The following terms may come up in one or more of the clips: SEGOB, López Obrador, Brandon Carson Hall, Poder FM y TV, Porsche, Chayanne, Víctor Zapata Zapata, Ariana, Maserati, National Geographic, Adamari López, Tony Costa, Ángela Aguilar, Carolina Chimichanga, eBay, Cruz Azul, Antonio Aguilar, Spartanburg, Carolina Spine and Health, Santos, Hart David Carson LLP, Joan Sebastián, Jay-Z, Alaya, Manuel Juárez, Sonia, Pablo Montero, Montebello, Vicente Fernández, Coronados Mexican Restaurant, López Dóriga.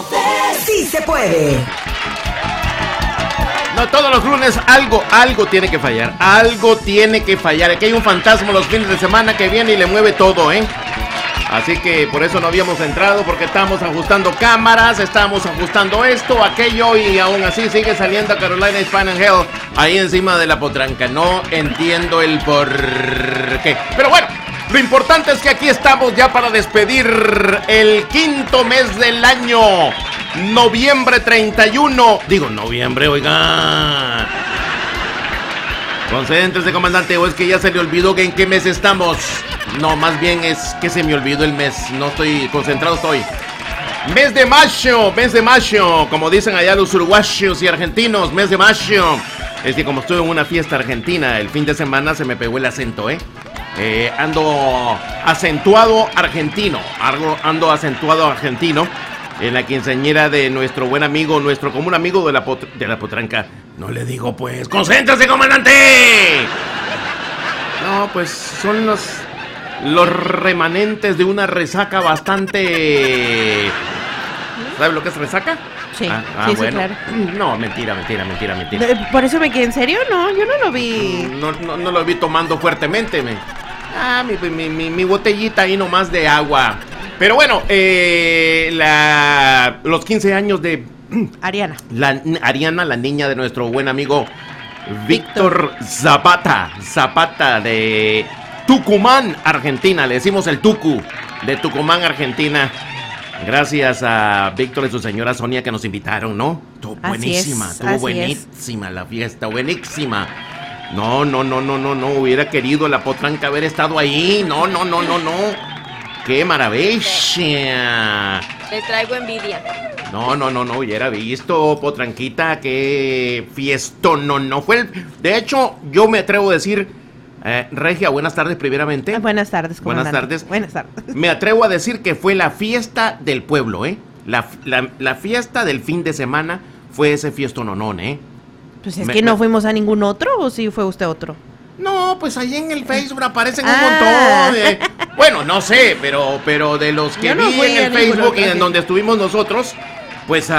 López, sí se puede. No, todos los lunes algo tiene que fallar. Algo tiene que fallar. Aquí hay un fantasma los fines de semana que viene y le mueve todo, ¿eh? Así que por eso no habíamos entrado, porque estamos ajustando cámaras, estamos ajustando esto, aquello, y aún así sigue saliendo Carolina Spine and Health ahí encima de la potranca. No entiendo el por qué. Pero bueno, lo importante es que aquí estamos ya para despedir el quinto mes del año. Noviembre 31. Digo, noviembre, oiga. Concéntrese, comandante, o es que ya se le olvidó que en qué mes estamos. No, más bien es que se me olvidó el mes. No estoy concentrado, estoy. Mes de mayo, como dicen allá los uruguayos y argentinos, mes de mayo. Es que como estuve en una fiesta argentina el fin de semana, se me pegó el acento, ¿eh? Ando acentuado argentino. Ando acentuado argentino en la quinceañera de nuestro buen amigo, nuestro común amigo de la potranca. No le digo, pues, ¡concéntrese, comandante! No, pues son los remanentes de una resaca bastante... ¿Sabe lo que es resaca? Sí, sí, bueno. Sí, claro. No, mentira. Por eso me quedé, ¿en serio? No, yo no lo vi. No lo vi tomando fuertemente. Mi botellita ahí nomás de agua. Pero bueno, los 15 años de... Ariana. Ariana, la niña de nuestro buen amigo Víctor Zapata de Tucumán, Argentina. Le decimos el Tucu de Tucumán, Argentina. Gracias a Víctor y su señora Sonia que nos invitaron, ¿no? Estuvo buenísima la fiesta, buenísima. No, hubiera querido la potranca haber estado ahí. No. ¡Qué maravilla! Le traigo envidia. No, hubiera visto, potranquita, qué fiesto. No fue el... De hecho, yo me atrevo a decir... Regia, buenas tardes primeramente. Buenas tardes, comandante. Buenas tardes. Me atrevo a decir que fue la fiesta del pueblo, ¿eh? La fiesta del fin de semana fue ese fiestononón, ¿eh? Pues es que no fuimos a ningún otro, ¿o sí fue usted otro? No, pues ahí en el Facebook aparecen un montón. Bueno, no sé, pero de los que no vi en el Facebook y en donde estuvimos nosotros, pues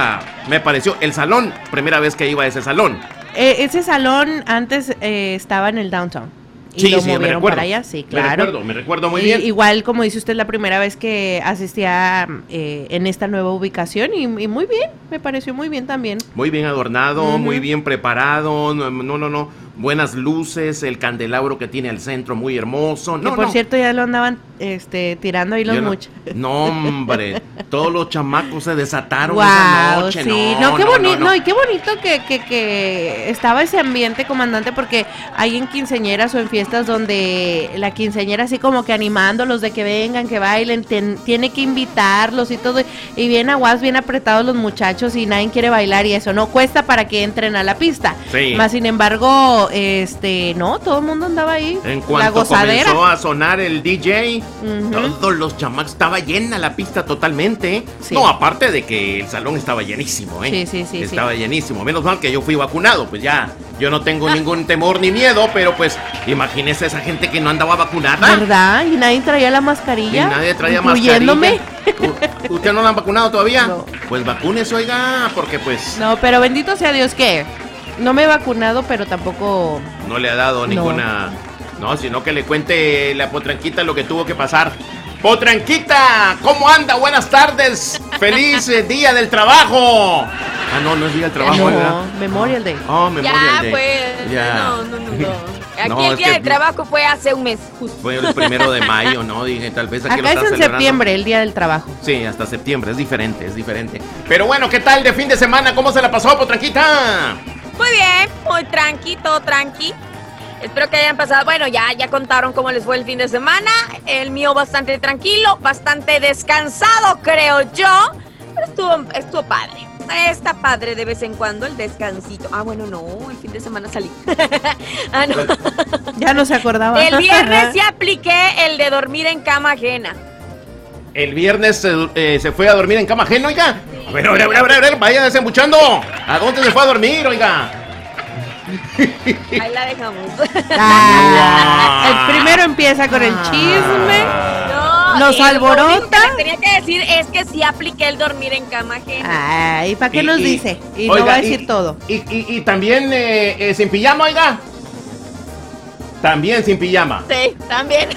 me pareció el salón, primera vez que iba a ese salón. Ese salón antes estaba en el downtown. Y sí, lo movieron para allá, sí, claro. Me recuerdo muy bien. Igual, como dice usted, la primera vez que asistía en esta nueva ubicación y muy bien, me pareció muy bien también. Muy bien adornado, muy bien preparado, no, buenas luces, el candelabro que tiene el centro, muy hermoso. Cierto, ya lo andaban tirando ahí los muchachos. No, hombre, todos los chamacos se desataron esa noche. Sí, y qué bonito que estaba ese ambiente, comandante, porque hay en quinceañeras o en fiestas donde la quinceañera así como que animándolos de que vengan, que bailen, tiene que invitarlos y todo, y bien aguas, bien apretados los muchachos y nadie quiere bailar y eso no cuesta para que entren a la pista. Sí. Más sin embargo, no, todo el mundo andaba ahí. En cuanto comenzó a sonar el DJ, todos los chamacos, estaba llena la pista totalmente. Sí. No, aparte de que el salón estaba llenísimo, ¿eh? Sí. Estaba llenísimo. Menos mal que yo fui vacunado, pues ya, yo no tengo ningún temor ni miedo, pero pues imagínese esa gente que no andaba vacunada. ¿Verdad? Y nadie traía la mascarilla. Incluyéndome. ¿Usted no la han vacunado todavía? No. Pues vacúnese, oiga, porque pues... No, pero bendito sea Dios que no me he vacunado, pero tampoco... No le ha dado ninguna... No, sino que le cuente la potranquita lo que tuvo que pasar. Potranquita, ¿cómo anda? Buenas tardes. Feliz día del trabajo. Ah, no es día del trabajo, ¿verdad? Memorial Day. Oh, Memorial Day. Pues, ya, no. Aquí el día de trabajo fue hace un mes, justo. Fue el 1 de mayo, ¿no? Dije, tal vez aquí acá lo está celebrando. Es en septiembre, el día del trabajo. Sí, hasta septiembre, es diferente. Pero bueno, ¿qué tal de fin de semana? ¿Cómo se la pasó, potranquita? Muy bien, muy tranqui. Espero que hayan pasado, bueno, ya contaron cómo les fue el fin de semana. El mío bastante tranquilo, bastante descansado, creo yo. Pero estuvo padre. Está padre de vez en cuando el descansito. Ah, bueno, no, el fin de semana salí. Ah, no. Ya no se acordaba. El viernes ya apliqué el de dormir en cama ajena. El viernes se fue a dormir en cama ajena, oiga. Sí. A ver, vaya desembuchando. ¿A dónde se fue a dormir, oiga? Ahí la dejamos. El primero empieza con el chisme. No. nos alborota. Lo único que tenía que decir es que sí apliqué el dormir en cama ajena. Ay, ¿para qué nos dice? Y oiga, no va a decir todo. Y también sin pijama, oiga. También sin pijama. Sí, también.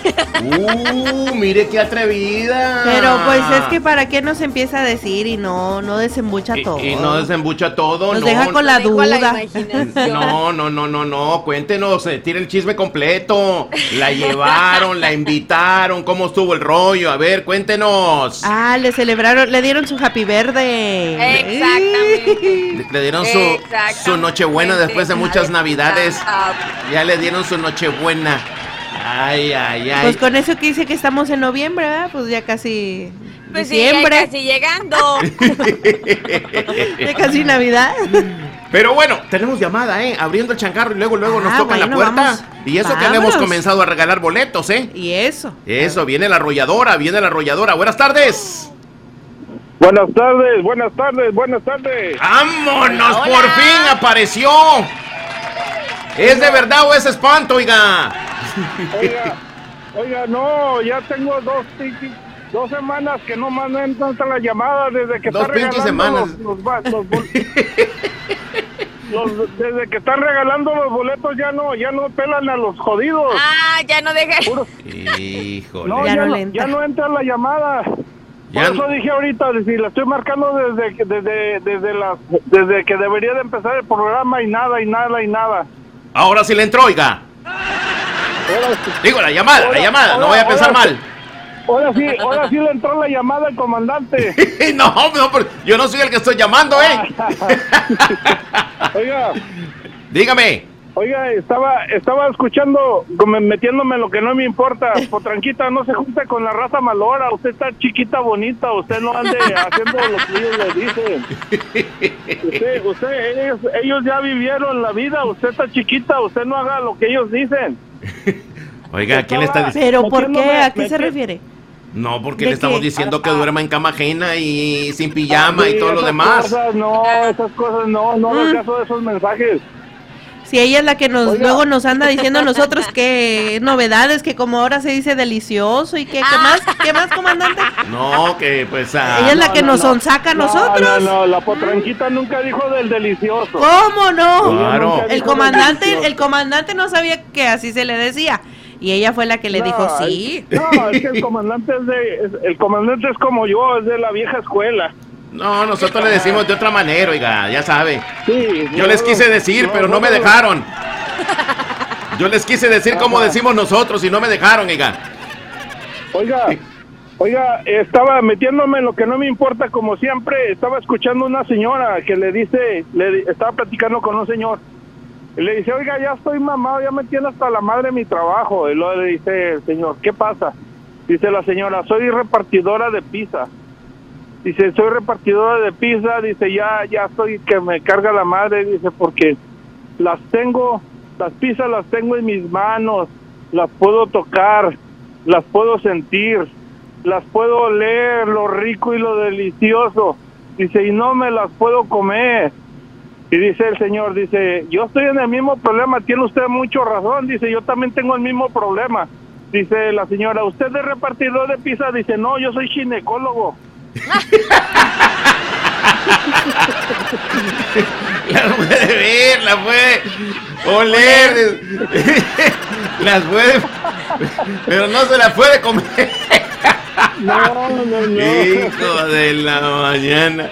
Mire qué atrevida. Pero pues es que para qué nos empieza a decir y no desembucha todo. Y no desembucha todo, nos deja con la duda. No, cuéntenos, tira el chisme completo. La llevaron, la invitaron, cómo estuvo el rollo, a ver, cuéntenos. Ah, le celebraron, le dieron su happy verde. Exactamente. Le dieron su nochebuena después de muchas navidades. Ya le dieron su nochebuena. Buena. Ay. Pues con eso que dice que estamos en noviembre, ¿verdad? Pues ya casi. Pues diciembre. Sí, ya casi llegando. Ya casi Navidad. Pero bueno, tenemos llamada, ¿eh? Abriendo el changarro y luego nos tocan la puerta. Vamos. Y eso que hemos comenzado a regalar boletos, ¿eh? Y eso. Eso, viene la arrolladora. Buenas tardes. Buenas tardes. ¡Vámonos! Hola. Por fin apareció. ¿Es de verdad o es espanto, oiga, no, ya tengo dos semanas que no mandan tantas las llamadas desde que están regalando desde que están regalando los boletos ya no pelan a los jodidos. Ah, ya no dejan. Híjole. No, ya no entra la llamada. Por eso dije ahorita, si la estoy marcando desde que debería de empezar el programa y nada. Ahora sí le entró, oiga. Digo, la llamada, no voy a pensar mal. Ahora sí le entró la llamada al comandante. No, pero yo no soy el que estoy llamando, Oiga. Dígame. Oiga, estaba escuchando, metiéndome en lo que no me importa. Potranquita, no se junte con la raza malora. Usted está chiquita, bonita. Usted no ande haciendo lo que ellos le dicen. Ellos ya vivieron la vida. Usted está chiquita. Usted no haga lo que ellos dicen. Oiga, ¿quién le está diciendo? ¿Pero por qué? ¿A qué se refiere? No, porque le estamos diciendo que duerma en cama ajena y sin pijama y todo lo demás. Esas cosas no hagan caso de esos mensajes. Si ella es la que luego nos anda diciendo a nosotros que novedades, que como ahora se dice delicioso y que ¿qué más, comandante? No, que pues... ella es la que nos sonsaca a nosotros. No, la potranquita nunca dijo del delicioso. ¿Cómo no? Claro. El comandante no sabía que así se le decía. Y ella fue la que le dijo sí. No, es que el comandante es como yo, es de la vieja escuela. No, nosotros le decimos de otra manera, oiga, ya sabe. Sí, yo les quise decir, pero no me dejaron. Yo les quise decir como decimos nosotros y no me dejaron, oiga. Oiga, estaba metiéndome en lo que no me importa, como siempre. Estaba escuchando una señora que estaba platicando con un señor. Y le dice, oiga, ya estoy mamado, ya me tiene hasta la madre mi trabajo. Y luego le dice el señor, ¿qué pasa? Dice la señora, soy repartidora de pizza. Dice, soy repartidora de pizza, dice, ya estoy que me carga la madre, dice, porque las pizzas las tengo en mis manos, las puedo tocar, las puedo sentir, las puedo oler, lo rico y lo delicioso, dice, y no me las puedo comer. Y dice el señor, dice, yo estoy en el mismo problema, tiene usted mucho razón, dice, yo también tengo el mismo problema. Dice la señora, ¿usted es repartidor de pizza? Dice, no, yo soy ginecólogo. Las puede ver, las puede oler, las puede, pero no se las puede comer. No. Hijo de la mañana.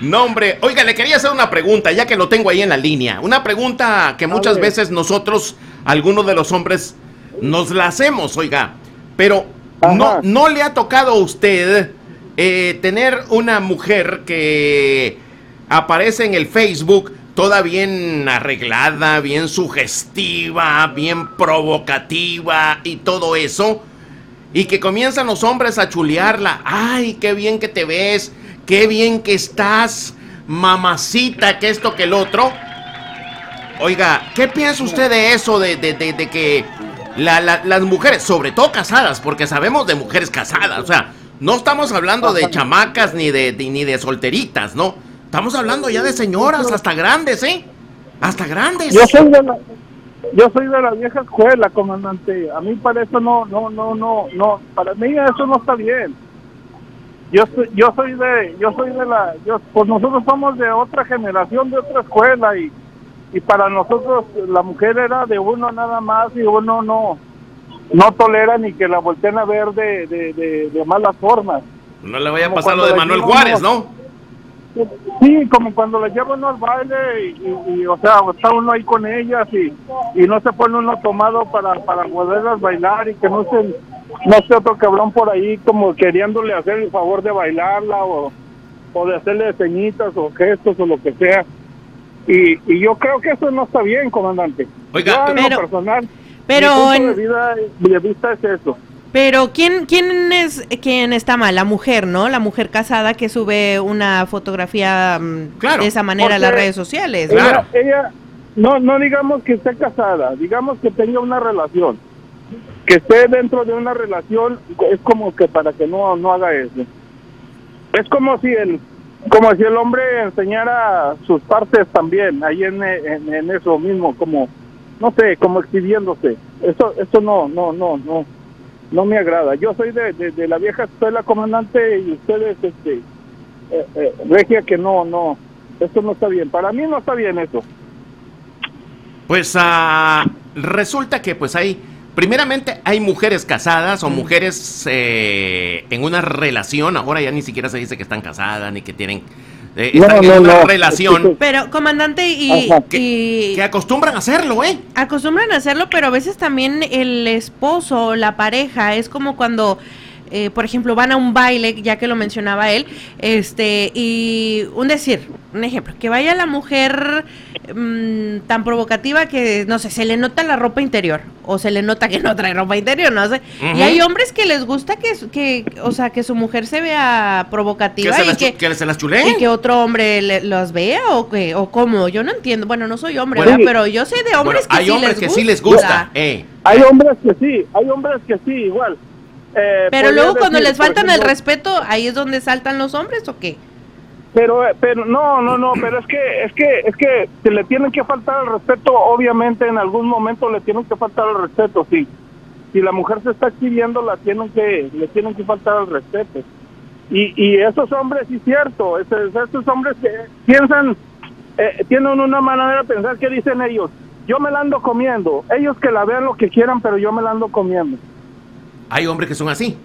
No, hombre, oiga, le quería hacer una pregunta, ya que lo tengo ahí en la línea. Una pregunta que muchas veces nosotros, algunos de los hombres, nos la hacemos, oiga. Pero no le ha tocado a usted tener una mujer que aparece en el Facebook toda bien arreglada, bien sugestiva, bien provocativa y todo eso, y que comienzan los hombres a chulearla. Ay, qué bien que te ves, qué bien que estás, mamacita, que esto, que el otro. Oiga, ¿qué piensa usted de eso? De que las mujeres, sobre todo casadas, porque sabemos de mujeres casadas, o sea, no estamos hablando de chamacas ni de solteritas, ¿no? Estamos hablando ya de señoras, hasta grandes, ¿eh? Hasta grandes. Yo soy de la, Yo soy de la vieja escuela, comandante. A mí para eso no. Para mí eso no está bien. Pues nosotros somos de otra generación, de otra escuela, y para nosotros la mujer era de uno nada más, y uno no tolera ni que la volteen a ver de malas formas. No le vaya a pasar lo de Manuel Juárez, ¿no? Sí, como cuando la lleva uno al baile y o sea, está uno ahí con ellas y no se pone uno tomado para poderlas bailar, y que no sea otro cabrón por ahí como queriéndole hacer el favor de bailarla o de hacerle ceñitas o gestos o lo que sea. Y yo creo que eso no está bien, comandante. Oiga, yo, pero, personal, pero en mi vista es eso. Pero ¿quién está mal? La mujer, ¿no? La mujer casada que sube una fotografía de esa manera a las redes sociales. Ella no digamos que esté casada, digamos que tenga una relación, que esté dentro de una relación, es como que para que no haga eso. Es como si el hombre enseñara sus partes también ahí en eso mismo, como no sé, como exhibiéndose. Eso no. No me agrada. Yo soy de la vieja escuela, comandante, y ustedes, regia, que no. Esto no está bien. Para mí no está bien eso. Pues resulta que pues hay, primeramente hay mujeres casadas o mujeres en una relación. Ahora ya ni siquiera se dice que están casadas ni que tienen... están en una relación. Pero, comandante, que acostumbran a hacerlo, ¿eh? Acostumbran a hacerlo, pero a veces también el esposo o la pareja es como cuando, por ejemplo, van a un baile, ya que lo mencionaba él, y un ejemplo, que vaya la mujer tan provocativa que, no sé, se le nota la ropa interior, o se le nota que no trae ropa interior, no sé. Uh-huh. Y hay hombres que les gusta que su mujer se vea provocativa que se las chuleen. Y que otro hombre las vea o cómo, yo no entiendo. Bueno, no soy hombre, bueno, pero yo sé de hombres que sí les gusta. Hay hombres que sí, igual. Pero luego cuando les faltan el respeto, ahí es donde saltan los hombres, ¿o qué? Pero no, pero es que se le tienen que faltar el respeto, obviamente en algún momento le tienen que faltar el respeto, sí. Si la mujer se está exhibiendo, le tienen que faltar el respeto. Y esos hombres, sí, cierto, esos hombres que piensan, tienen una manera de pensar que dicen ellos, yo me la ando comiendo, ellos que la vean lo que quieran, pero yo me la ando comiendo. Hay hombres que son así.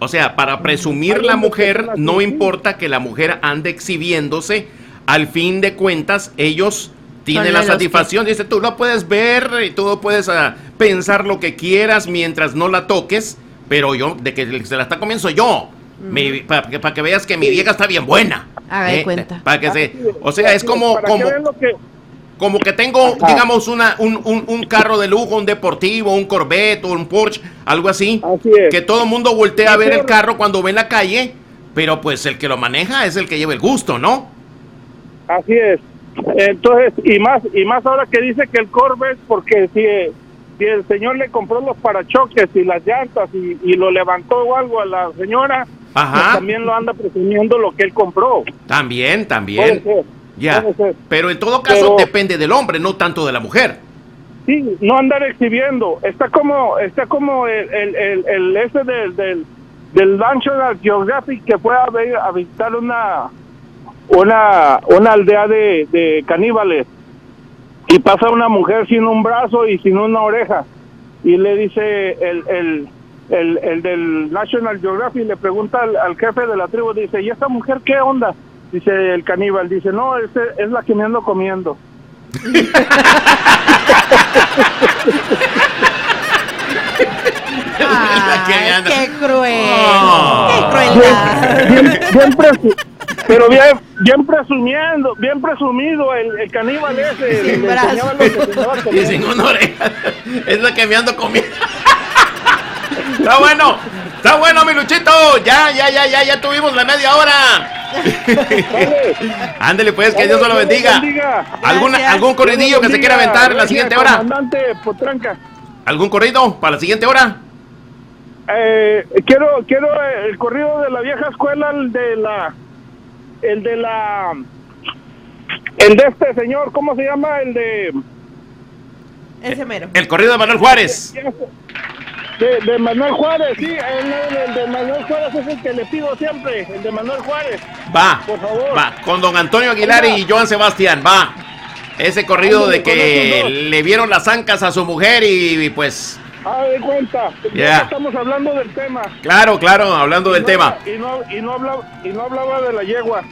O sea, para presumir la mujer, no importa que la mujer ande exhibiéndose, al fin de cuentas, ellos tienen la satisfacción. Dice, tú la puedes ver y tú puedes pensar lo que quieras mientras no la toques, pero yo, de que se la está comiendo soy yo. Para que veas que mi vieja está bien buena. Haga de cuenta. Para que se, o sea, es como que tengo, digamos, un carro de lujo, un deportivo, un Corvette o un Porsche, algo así es. Que todo el mundo voltea a ver el carro cuando ve en la calle, pero pues el que lo maneja es el que lleva el gusto, ¿no? Así es. Entonces, y más ahora que dice que el Corvette, porque si el señor le compró los parachoques y las llantas y lo levantó o algo a la señora, pues también lo anda presumiendo lo que él compró. También. Puede ser. Ya, pero en todo caso depende del hombre, no tanto de la mujer. Sí, no andar exhibiendo. Está como el ese del National Geographic que fue a visitar una aldea de caníbales, y pasa una mujer sin un brazo y sin una oreja, y le dice el del National Geographic, le pregunta al jefe de la tribu, dice, ¿y esta mujer qué onda? Dice el caníbal, dice, no, es la que me ando comiendo. Ay, ¡qué cruel! Oh. ¡Qué crueldad! Pero bien presumido el caníbal ese. Sin brazos. Y sin una oreja. Es la que me ando comiendo. Está bueno, mi Luchito. Ya tuvimos la media hora. Ándele pues, que Dios se lo bendiga. ¿Algún corridillo que se quiera aventar en la siguiente hora? ¿Algún corrido para la siguiente hora? Quiero el corrido de la vieja escuela, el de este señor, ¿cómo se llama? El de Ese mero. El corrido de Manuel Juárez. De Manuel Juárez, sí, el de Manuel Juárez es el que le pido siempre, el de Manuel Juárez. Va, por favor. Va, con don Antonio Aguilar y Joan Sebastián, va. Ese corrido de que le vieron las ancas a su mujer y pues... Ah, de cuenta, ya estamos hablando del tema. Claro, claro, hablando del tema. Y no hablaba de la yegua.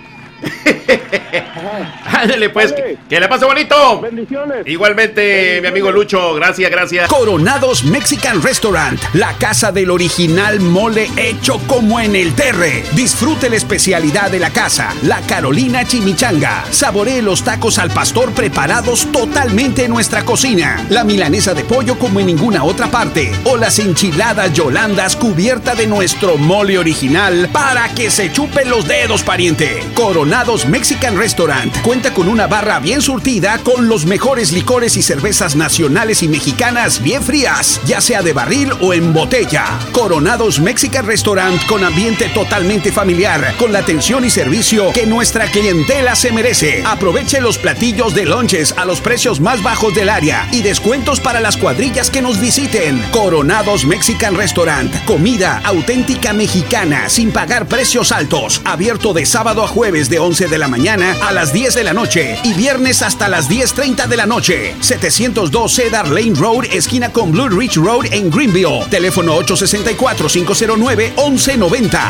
Ándale pues, vale. Que la pase bonito. Bendiciones. Igualmente, bendiciones, mi amigo Lucho. Gracias, gracias. Coronados Mexican Restaurant, la casa del original mole hecho como en el terre. Disfrute la especialidad de la casa, la Carolina Chimichanga. Saboree los tacos al pastor preparados totalmente en nuestra cocina, la milanesa de pollo como en ninguna otra parte, o las enchiladas yolandas cubierta de nuestro mole original para que se chupen los dedos, pariente. Coronados Mexican Restaurant cuenta con una barra bien surtida con los mejores licores y cervezas nacionales y mexicanas bien frías, ya sea de barril o en botella. Coronados Mexican Restaurant, con ambiente totalmente familiar, con la atención y servicio que nuestra clientela se merece. Aproveche los platillos de lunches a los precios más bajos del área y descuentos para las cuadrillas que nos visiten. Coronados Mexican Restaurant, comida auténtica mexicana sin pagar precios altos. Abierto de sábado a jueves de 11 de la mañana a las 10 de la noche y viernes hasta las 10:30 de la noche. 702 Cedar Lane Road, esquina con Blue Ridge Road en Greenville. Teléfono 864-509-1190.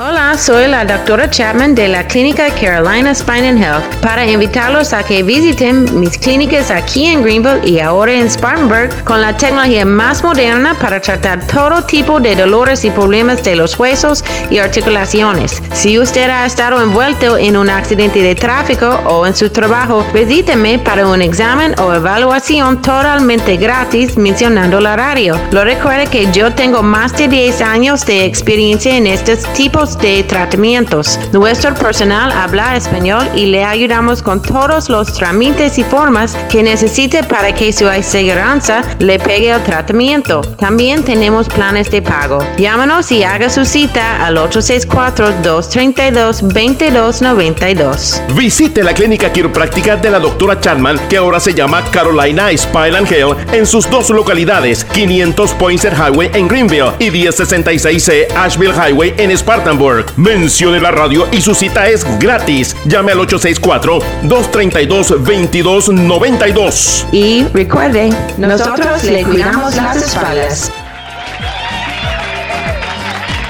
Hola, soy la doctora Chapman de la clínica Carolina Spine and Health para invitarlos a que visiten mis clínicas aquí en Greenville y ahora en Spartanburg con la tecnología más moderna para tratar todo tipo de dolores y problemas de los huesos y articulaciones. Si usted ha estado envuelto en un accidente de tráfico o en su trabajo, visíteme para un examen o evaluación totalmente gratis mencionando el horario. Lo recuerde que yo tengo más de 10 años de experiencia en estos tipos de tratamientos. Nuestro personal habla español y le ayudamos con todos los trámites y formas que necesite para que su aseguranza le pegue el tratamiento. También tenemos planes de pago. Llámanos y haga su cita al 864-232-2292. Visite la clínica quiropráctica de la doctora Chapman, que ahora se llama Carolina Spine and Health, en sus dos localidades, 500 Poinsett Highway en Greenville y 1066C Asheville Highway en Spartanburg. Mencione la radio y su cita es gratis. Llame al 864-232-2292. Y recuerde, nosotros le cuidamos las espaldas.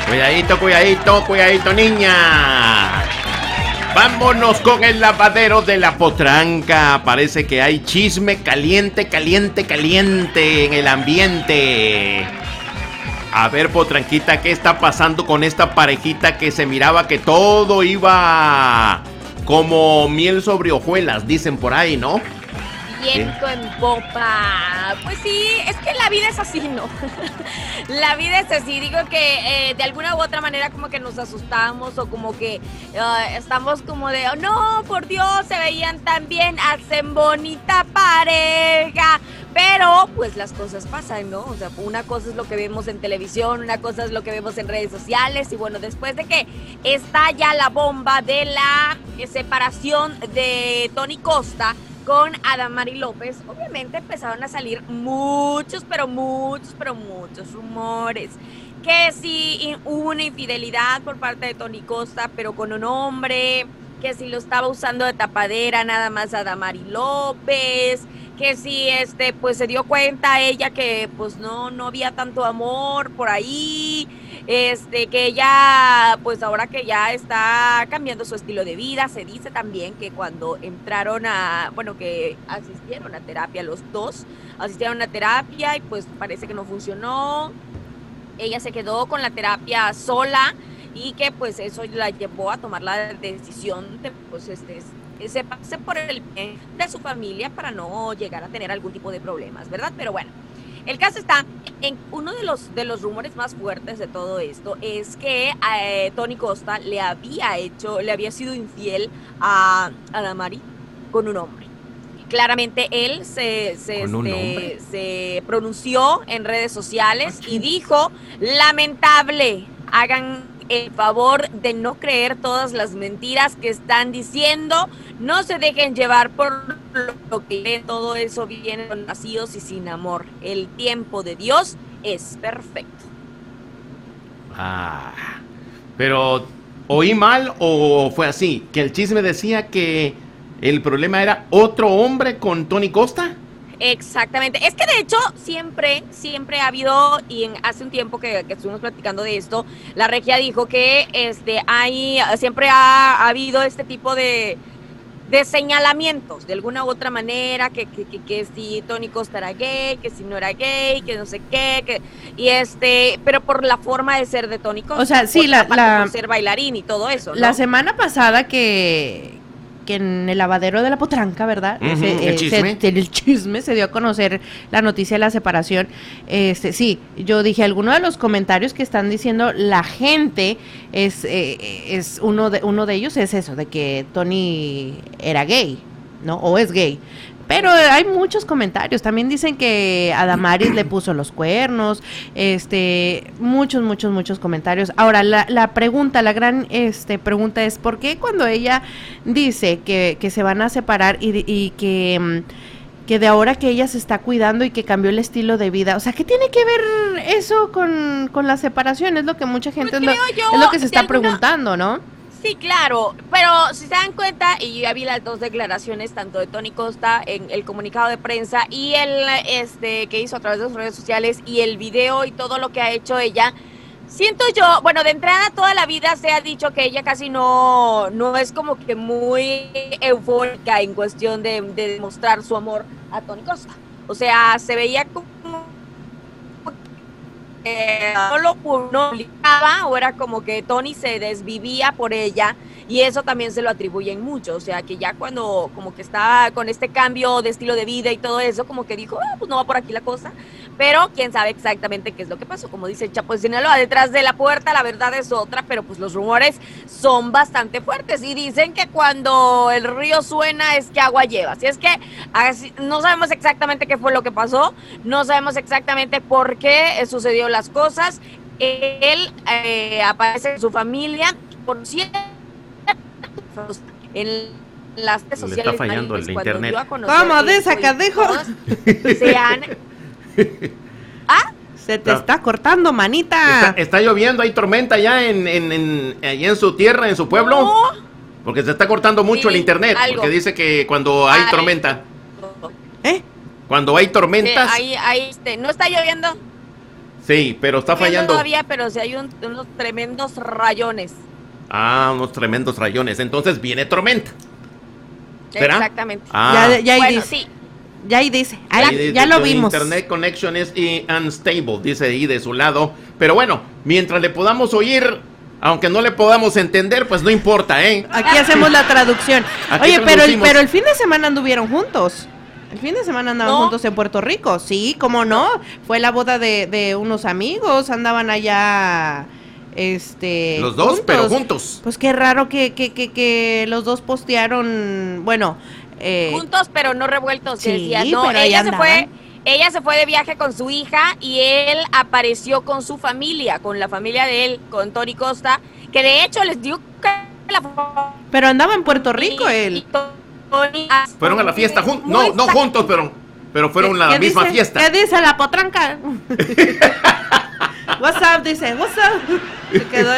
Cuidadito, cuidadito, cuidadito, niña. Vámonos con el lavadero de la potranca. Parece que hay chisme caliente, caliente, caliente en el ambiente. A ver, potranquita, ¿qué está pasando con esta parejita que se miraba que todo iba como miel sobre hojuelas, dicen por ahí, ¿no? Viento en popa. Pues sí, es que la vida es así, ¿no? La vida es así. Digo que de alguna u otra manera como que nos asustamos o como que estamos como de, oh, no, por Dios, se veían tan bien, hacen bonita pareja. Pero pues las cosas pasan, ¿no? O sea, una cosa es lo que vemos en televisión, una cosa es lo que vemos en redes sociales. Y bueno, después de que estalla la bomba de la separación de Tony Costa con Adamari López, obviamente empezaron a salir muchos, pero muchos, pero muchos rumores. Que sí hubo una infidelidad por parte de Tony Costa, pero con un hombre. Que si lo estaba usando de tapadera nada más Adamari López. Que si pues se dio cuenta ella que pues no había tanto amor por ahí. Que ella, pues ahora que ya está cambiando su estilo de vida, se dice también que cuando que asistieron a terapia, los dos asistieron a terapia y pues parece que no funcionó. Ella se quedó con la terapia sola y que pues eso la llevó a tomar la decisión de pues se pase por el bien de su familia para no llegar a tener algún tipo de problemas, ¿verdad? Pero bueno. El caso está en uno de los rumores más fuertes de todo esto es que Tony Costa le había sido infiel a Adamari con un hombre. Claramente él se pronunció en redes sociales y dijo, lamentable, hagan el favor de no creer todas las mentiras que están diciendo. No se dejen llevar por lo que todo eso viene con vacíos y sin amor. El tiempo de Dios es perfecto. Ah, pero ¿oí mal o fue así? ¿Que el chisme decía que el problema era otro hombre con Tony Costa? Exactamente, es que de hecho siempre ha habido, y hace un tiempo que estuvimos platicando de esto, la regia dijo que siempre ha habido este tipo de señalamientos, de alguna u otra manera, que si Tony Costa era gay, que si no era gay, que no sé qué, pero por la forma de ser de Tony Costa. O sea, sí, por ser bailarín y todo eso, ¿no? La semana pasada que en el lavadero de la potranca, ¿verdad? Uh-huh, el chisme se dio a conocer la noticia de la separación. Sí, yo dije, alguno de los comentarios que están diciendo la gente es uno de ellos es eso, de que Tony era gay, ¿no? O es gay. Pero hay muchos comentarios, también dicen que Adamari le puso los cuernos, muchos comentarios. Ahora, la gran pregunta es, ¿por qué cuando ella dice que se van a separar y que de ahora que ella se está cuidando y que cambió el estilo de vida? O sea, ¿qué tiene que ver eso con la separación? Es lo que mucha gente es lo que se está preguntando, ¿no? Sí, claro, pero si se dan cuenta, y yo ya vi las dos declaraciones, tanto de Tony Costa en el comunicado de prensa y el que hizo a través de sus redes sociales y el video y todo lo que ha hecho ella, siento yo, bueno, de entrada toda la vida se ha dicho que ella casi no es como que muy eufórica en cuestión de demostrar su amor a Tony Costa. O sea, se veía como no obligaba, o era como que Tony se desvivía por ella, y eso también se lo atribuyen mucho. O sea, que ya cuando como que estaba con este cambio de estilo de vida y todo eso, como que dijo, pues no va por aquí la cosa, pero quién sabe exactamente qué es lo que pasó. Como dice Chapo de Sinaloa, detrás de la puerta la verdad es otra, pero pues los rumores son bastante fuertes, y dicen que cuando el río suena es que agua lleva, así es que no sabemos exactamente qué fue lo que pasó, no sabemos exactamente por qué sucedió las cosas. Él aparece en su familia, por cierto, en las redes sociales. Le está fallando el internet. ¿Cómo desacadejo? ¿Ah? Se te está cortando, manita. Está lloviendo, hay tormenta allá en su tierra, en su pueblo. ¿No? Porque se está cortando mucho, sí, el internet, algo. Porque dice que cuando hay tormenta. ¿Eh? Cuando hay tormentas. Sí, no está lloviendo. Sí, pero está fallando. Todavía, pero sí hay unos tremendos rayones. Ah, unos tremendos rayones. Entonces viene tormenta. ¿Será? Exactamente. Ah. Ya ahí bueno, dice. Sí. Ya ahí dice. Ya lo vimos. Internet connection is unstable, dice ahí de su lado. Pero bueno, mientras le podamos oír, aunque no le podamos entender, pues no importa, ¿eh? Aquí hacemos la traducción. Oye, pero el fin de semana anduvieron juntos. El fin de semana andaban juntos en Puerto Rico, sí, cómo no, fue la boda de unos amigos, andaban allá, los dos, juntos. Pero juntos. Pues qué raro que los dos postearon, bueno. Juntos, pero no revueltos, sí, decía, no, pero ella se fue. Ella se fue de viaje con su hija y él apareció con su familia, con la familia de él, con Tony Costa, que de hecho les dio la. Pero andaba en Puerto Rico él. Fueron a la fiesta juntos, no juntos, pero fueron a la misma fiesta. ¿Qué dice la potranca? What's up, dice, what's up. Se quedó.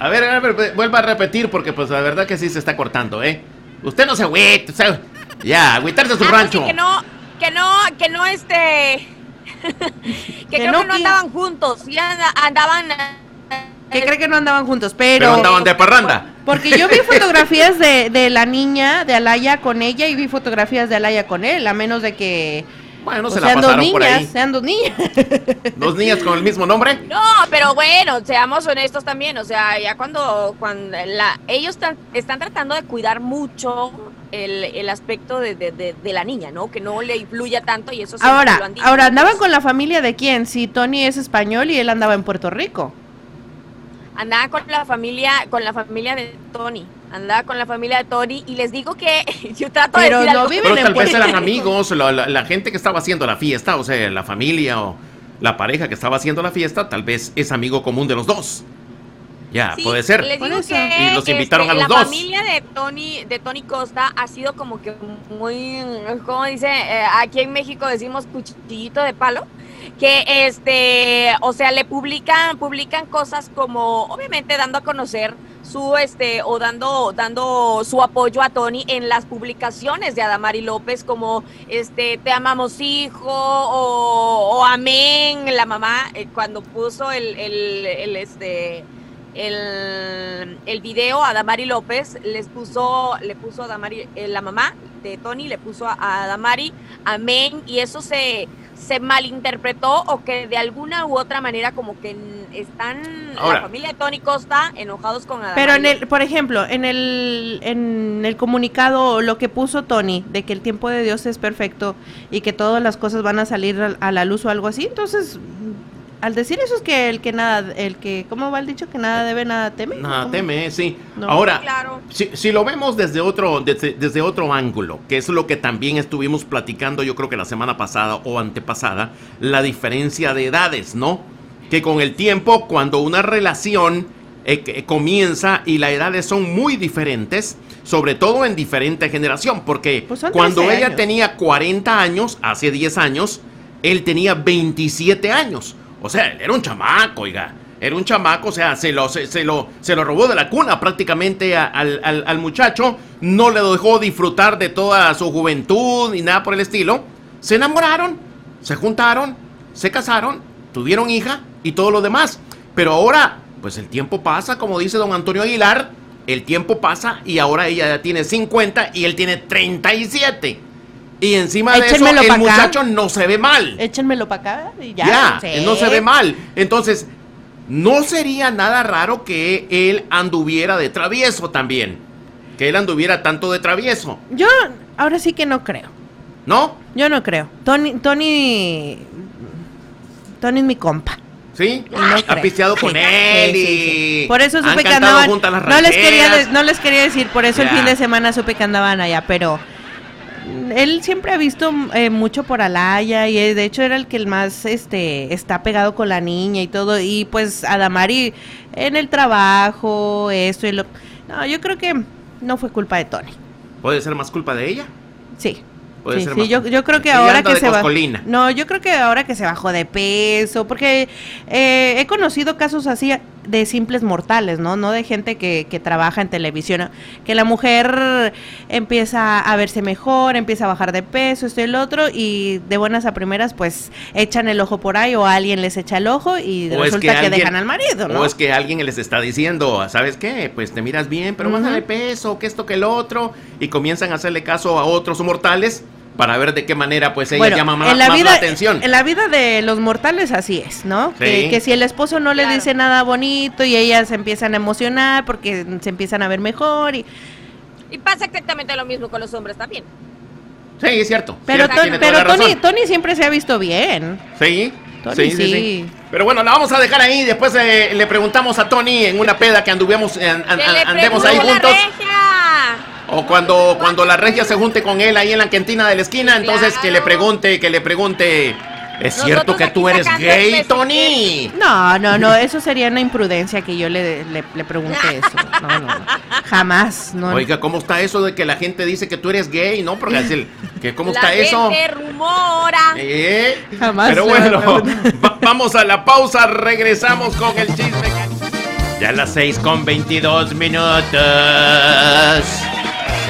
A ver, vuelva a repetir, porque pues la verdad que sí se está cortando, ¿eh? Usted no se agüita, ya, agüitarse a su rancho. Que no andaban juntos, ya andaban. Que cree que no andaban juntos, pero andaban de parranda. Porque yo vi fotografías de la niña, de Alaya con ella, y vi fotografías de Alaya con él, a menos de que bueno, se la pasaron dos niñas, por ahí. Sean dos niñas. ¿Dos niñas con el mismo nombre? No, pero bueno, seamos honestos también, o sea, ya cuando ellos están tratando de cuidar mucho el aspecto de la niña, ¿no? Que no le influya tanto, y eso sí lo han dicho. Ahora, ¿andaban con la familia de quién? Si Tony es español y él andaba en Puerto Rico. Andaba con la familia de Tony. Andaba con la familia de Tony, y les digo que yo trato de decir algo. Pero tal vez eran amigos, la gente que estaba haciendo la fiesta, o sea, la familia, o la pareja que estaba haciendo la fiesta tal vez es amigo común de los dos. Ya, sí, puede ser. Les digo que, y los invitaron a los dos. La familia de Tony Costa ha sido como que muy, ¿cómo dice? Aquí en México decimos cuchillito de palo. Que o sea, le publican cosas como, obviamente, dando a conocer su o dando su apoyo a Tony en las publicaciones de Adamari López, como te amamos hijo, o amén, la mamá, cuando puso el video a Adamari López, le puso a Adamari, la mamá de Tony le puso a Adamari amén, y eso se malinterpretó, o que de alguna u otra manera como que están la familia de Tony Costa enojados con Adamari. Pero por ejemplo en el comunicado, lo que puso Tony de que el tiempo de Dios es perfecto y que todas las cosas van a salir a la luz o algo así, entonces al decir eso es que ¿cómo va el dicho? Que nada debe, nada teme. Nada teme, sí. No. Ahora, sí, claro. Si lo vemos desde otro ángulo, que es lo que también estuvimos platicando, yo creo que la semana pasada o antepasada, la diferencia de edades, ¿no? Que con el tiempo, cuando una relación comienza y las edades son muy diferentes, sobre todo en diferente generación, porque pues cuando ella tenía 40 años, hace 10 años, él tenía 27 años. O sea, era un chamaco, oiga, o sea, se lo robó de la cuna prácticamente al muchacho, no le dejó disfrutar de toda su juventud ni nada por el estilo. Se enamoraron, se juntaron, se casaron, tuvieron hija y todo lo demás. Pero ahora, pues el tiempo pasa, como dice don Antonio Aguilar, el tiempo pasa y ahora ella ya tiene 50 y él tiene 37. Y encima de eso, el muchacho no se ve mal. Échenmelo para acá y ya. Ya, no se ve mal. Entonces, no sería nada raro que él anduviera de travieso también. Que él anduviera tanto de travieso. Yo ahora sí que no creo. ¿No? Yo no creo. Tony es mi compa. ¿Sí? No, ha pisteado con él y... Sí. Por eso supe que andaban... No les quería decir, por eso el fin de semana supe que andaban allá, pero... Él siempre ha visto mucho por Alaya y de hecho era el que el más está pegado con la niña y todo, y pues Adamari en el trabajo, esto y lo... No, yo creo que no fue culpa de Tony. ¿Puede ser más culpa de ella? Sí. Sí, yo creo que ahora que se bajó. No, yo creo que ahora que se bajó de peso, porque he conocido casos así de simples mortales, no de gente que trabaja en televisión, que la mujer empieza a verse mejor, empieza a bajar de peso, esto y el otro, y de buenas a primeras pues echan el ojo por ahí, o alguien les echa el ojo y o resulta que dejan al marido, ¿no? O es que alguien les está diciendo, ¿sabes qué? Pues te miras bien, pero baja de peso, que esto, que el otro, y comienzan a hacerle caso a otros mortales para ver de qué manera pues ella llama más la atención. En la vida de los mortales así es, ¿no? Sí. Que si el esposo no le dice nada bonito y ellas se empiezan a emocionar porque se empiezan a ver mejor y pasa exactamente lo mismo con los hombres también. Sí, es cierto. Pero Tony siempre se ha visto bien. Sí. Sí. Pero bueno, la vamos a dejar ahí. Después le preguntamos a Tony en una peda que andemos ahí juntos. O cuando la regia se junte con él ahí en la cantina de la esquina, entonces que le pregunte, ¿es cierto que tú eres gay, Tony? No, eso sería una imprudencia que yo le pregunte eso. No, jamás. No. Oiga, ¿cómo está eso de que la gente dice que tú eres gay? No, porque es ¿cómo está eso? La gente rumora. Jamás. Pero bueno, vamos a la pausa, regresamos con el chisme. Ya a las 6:22.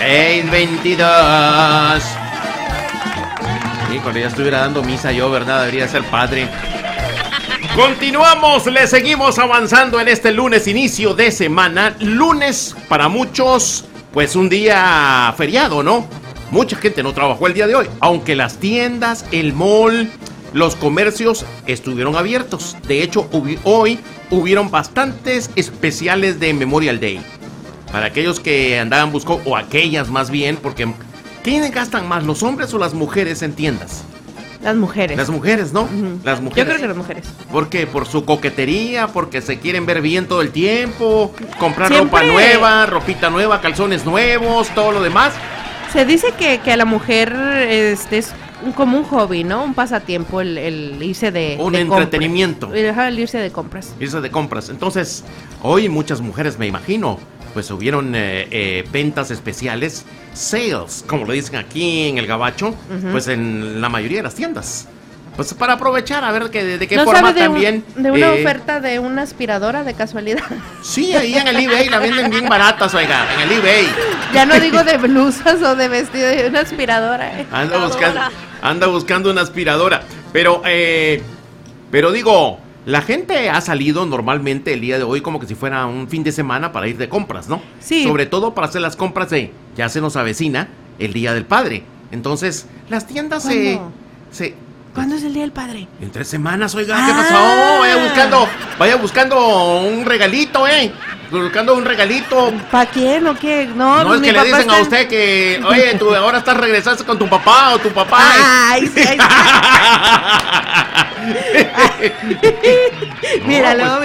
6:22. Híjole, ya estuviera dando misa yo, ¿verdad? Debería ser padre. Continuamos, le seguimos avanzando en este lunes, inicio de semana. Lunes, para muchos, pues un día feriado, ¿no? Mucha gente no trabajó el día de hoy, aunque las tiendas, el mall, los comercios estuvieron abiertos. De hecho, hoy hubieron bastantes especiales de Memorial Day. Para aquellos que andaban buscando, o aquellas más bien, porque ¿quiénes gastan más, los hombres o las mujeres en tiendas? Las mujeres. Las mujeres, ¿no? Uh-huh. Las mujeres. Yo creo que las mujeres. ¿Por qué? Por su coquetería, porque se quieren ver bien todo el tiempo, comprar ropa nueva, ropita nueva, calzones nuevos, todo lo demás. Se dice que a la mujer es como un hobby, ¿no? Un pasatiempo, el irse de compras. Un entretenimiento. El irse de compras. Irse de compras. Entonces, hoy muchas mujeres, me imagino, pues hubieron ventas especiales, sales, como lo dicen aquí en el Gabacho, pues en la mayoría de las tiendas. Pues para aprovechar, a ver que, de qué forma también. De una oferta de una aspiradora, de casualidad. Sí, ahí en el eBay la venden bien baratas, oiga, en el eBay. Ya no digo de blusas o de vestido, de una aspiradora. Anda buscando una aspiradora. Pero digo, la gente ha salido normalmente el día de hoy como que si fuera un fin de semana para ir de compras, ¿no? Sí. Sobre todo para hacer las compras de, ya se nos avecina, el Día del Padre. Entonces, las tiendas ¿Cuándo es el Día del Padre? En 3 semanas, oiga, ¿qué pasó? Vaya buscando un regalito, buscando un regalito. ¿Para quién o qué? No, no es que le dicen a usted que, oye, tú ahora estás regresando con tu papá o tu papá. Ay, sí, ay, sí. Míralo.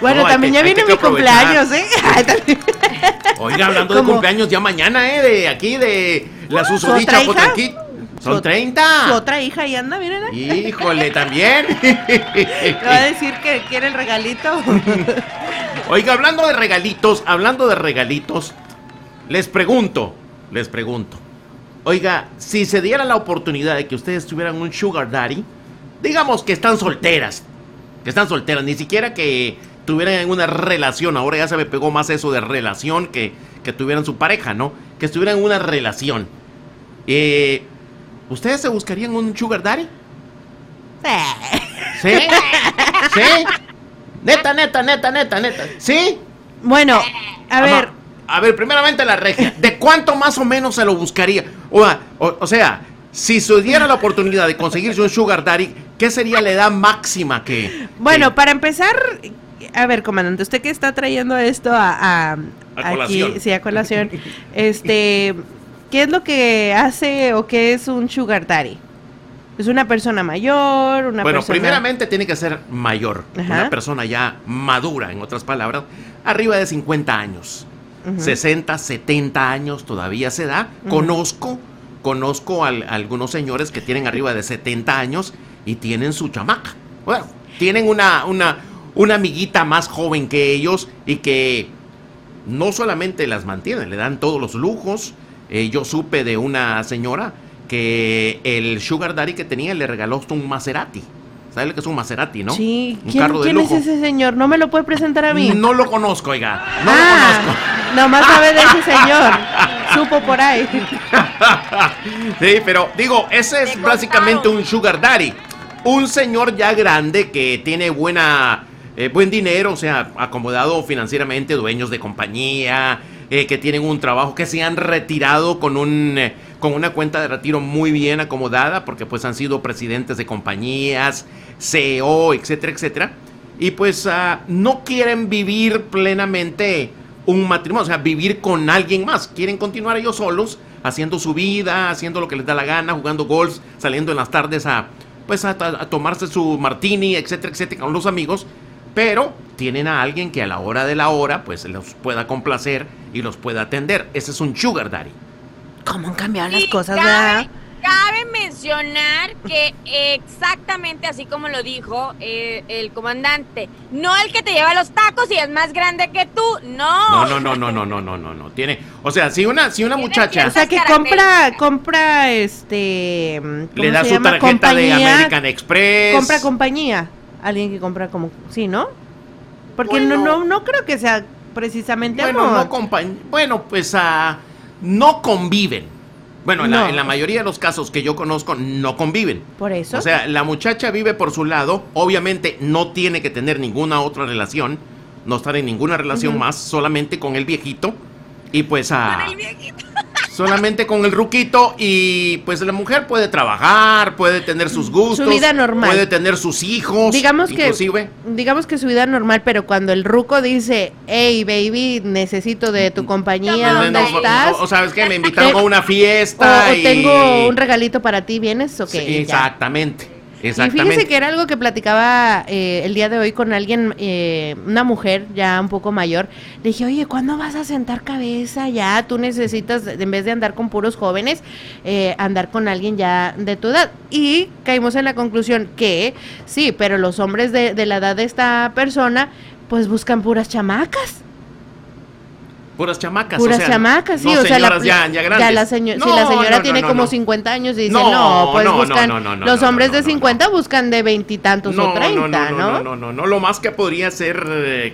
Bueno, no, también ya viene mi cumpleaños, Oiga, hablando de cumpleaños, ya mañana, de aquí, de la susodicha Potanquita. Son 30. Su otra hija ahí anda, mírenla. Híjole, también. ¿Te va a decir que quiere el regalito? Oiga, hablando de regalitos, les pregunto. Oiga, si se diera la oportunidad de que ustedes tuvieran un sugar daddy, digamos que están solteras, ni siquiera que tuvieran una relación, ahora ya se me pegó más eso de relación que tuvieran su pareja, ¿no? Que estuvieran en una relación. ¿Ustedes se buscarían un sugar daddy? Sí. ¿Sí? Neta. ¿Sí? Bueno, a ver, primeramente la regia. ¿De cuánto más o menos se lo buscaría? O sea, si se diera la oportunidad de conseguirse un sugar daddy, ¿qué sería la edad máxima que...? Bueno, para empezar... A ver, comandante, usted que está trayendo esto a colación. Aquí, sí, a colación. ¿Qué es lo que hace o qué es un sugar daddy? ¿Es una persona mayor? Bueno, primeramente tiene que ser mayor. Ajá. Una persona ya madura, en otras palabras, arriba de 50 años. Uh-huh. 60, 70 años todavía se da. Uh-huh. Conozco a algunos señores que tienen arriba de 70 años y tienen su chamaca. Bueno, tienen una amiguita más joven que ellos y que no solamente las mantiene, le dan todos los lujos. Yo supe de una señora que el sugar daddy que tenía le regaló un Maserati. ¿Sabes lo que es un Maserati, no? Sí. ¿Quién es ese señor? ¿No me lo puede presentar a mí? No lo conozco, oiga. No lo conozco. Nomás sabe de ese señor. Supo por ahí. Sí, pero digo, ese es básicamente un sugar daddy. Un señor ya grande que tiene buen dinero, o sea, acomodado financieramente, dueños de compañía... que tienen un trabajo, que se han retirado con una cuenta de retiro muy bien acomodada, porque pues han sido presidentes de compañías, CEO, etcétera, etcétera. Y pues no quieren vivir plenamente un matrimonio, o sea, vivir con alguien más. Quieren continuar ellos solos, haciendo su vida, haciendo lo que les da la gana, jugando golf, saliendo en las tardes a tomarse su martini, etcétera, etcétera, con los amigos. Pero tienen a alguien que a la hora de la hora pues los pueda complacer y los pueda atender. Ese es un sugar daddy. ¿Cómo han cambiado las cosas, verdad? Cabe mencionar que exactamente así como lo dijo el comandante, no el que te lleva los tacos y es más grande que tú, no. No. Tiene, o sea, si una muchacha, o sea, que compra le da su tarjeta compañía, de American Express. Compra compañía. Alguien que compra como... Sí, ¿no? Porque bueno, no creo que sea precisamente amor. No conviven. Bueno, en la mayoría de los casos que yo conozco, no conviven. Por eso. O sea, la muchacha vive por su lado. Obviamente no tiene que tener ninguna otra relación. No estar en ninguna relación más. Solamente con el viejito. Y pues Con el viejito. Solamente con el ruquito, y pues la mujer puede trabajar, puede tener sus gustos, su vida normal, puede tener sus hijos, digamos que su vida normal, pero cuando el ruco dice, hey baby, necesito de tu compañía, ¿dónde estás? O sabes que me invitaron a una fiesta, o tengo un regalito para ti, ¿vienes o qué? Sí, exactamente. Exactamente. Y fíjese que era algo que platicaba el día de hoy con alguien, una mujer ya un poco mayor. Le dije, oye, ¿cuándo vas a sentar cabeza ya? Tú necesitas, en vez de andar con puros jóvenes, andar con alguien ya de tu edad. Y caímos en la conclusión que sí, pero los hombres de la edad de esta persona, pues buscan puras chamacas. Puras chamacas, puras chamacas, sí, no, o sea, la, ya grandes. Ya la no, si la señora tiene como 50 años y dice, pues buscan, los hombres de 50 buscan de veintitantos o 30, no, lo más que podría ser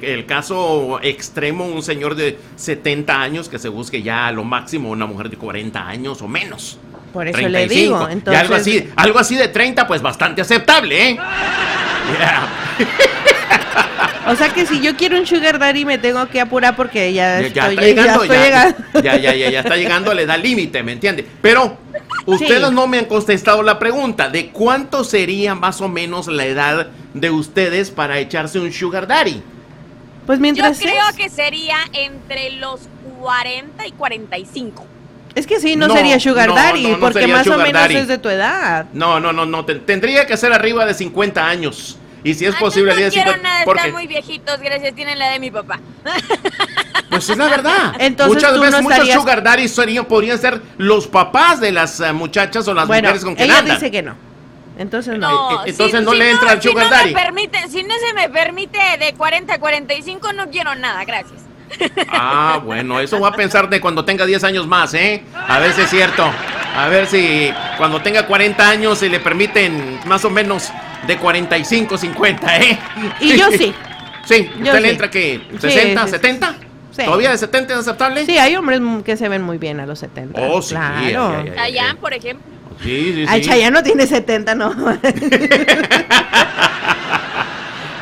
el caso extremo, un señor de 70 años que se busque ya a lo máximo una mujer de 40 años o menos. Por eso 35, le digo, entonces. Y algo así de 30, pues bastante aceptable, ¿eh? O sea que si yo quiero un sugar daddy me tengo que apurar porque ya está llegando a la edad límite, ¿me entiende? Pero ustedes no me han contestado la pregunta de cuánto sería más o menos la edad de ustedes para echarse un sugar daddy. Pues mientras yo creo que sería entre los 40 y 45. Es que sí, no sería sugar daddy, porque más o menos es de tu edad. No, tendría que ser arriba de 50 años. Y si es posible, no quiero 50, nada, porque están muy viejitos, gracias, tienen la de mi papá. Pues es la verdad. Entonces, muchos sugar daddy podrían ser los papás de las muchachas o las mujeres con que ella andan. Dice que no. Entonces no le entra el sugar daddy. Si no se me permite de 40 a 45, no quiero nada, gracias. Ah, bueno, eso voy a pensar de cuando tenga 10 años más, ¿eh? A ver si es cierto. A ver si cuando tenga 40 años se le permiten más o menos de 45, 50, ¿eh? Y yo sí. Sí, usted le entra que 60, 70. Sí. ¿Todavía de 70 es aceptable? Sí, hay hombres que se ven muy bien a los 70. Oh, sí. Claro. Chayanne, por ejemplo. Sí. Ay, Chayanne no tiene 70, no.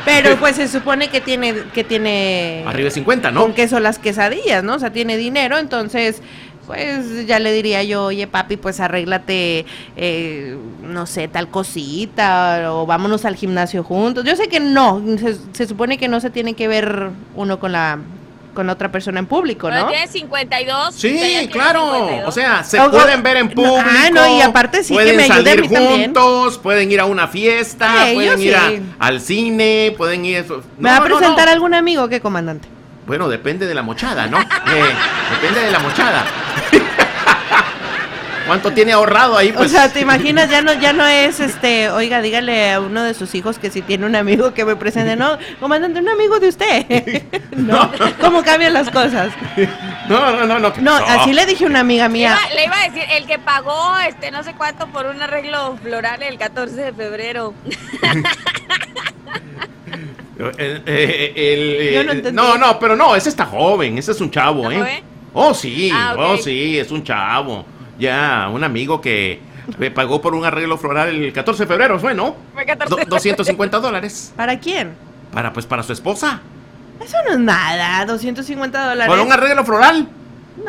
Pero pues se supone que tiene arriba de 50, ¿no? Con queso las quesadillas, ¿no? O sea, tiene dinero, entonces pues ya le diría yo, oye papi, pues arréglate, no sé, tal cosita, o vámonos al gimnasio juntos. Yo sé que no, se supone que no se tiene que ver uno con otra persona en público, ¿no? Tiene 52. Sí, claro, 52. O sea, se pueden ver en público. Y aparte sí que me ayuda a mí también. Pueden salir juntos, pueden ir a una fiesta, pueden ir al cine, pueden ir... ¿Me va a presentar algún amigo o qué, comandante? Bueno, depende de la mochada, ¿no? Depende de la mochada. ¿Cuánto tiene ahorrado ahí? Pues. O sea, ¿te imaginas? Ya no es, oiga, dígale a uno de sus hijos que si tiene un amigo que me presente. No, comandante, un amigo de usted. No. ¿Cómo cambian las cosas? No. No, así le dije a una amiga mía. Le iba a decir, el que pagó, no sé cuánto por un arreglo floral el 14 de febrero. Pero no, ese está joven, ese es un chavo, ¿eh? ¿Joven? Oh, sí, es un chavo. Ya, un amigo que me pagó por un arreglo floral el 14 de febrero, bueno, $250. ¿Para quién? Para su esposa. Eso no es nada, $250. ¿Por un arreglo floral? No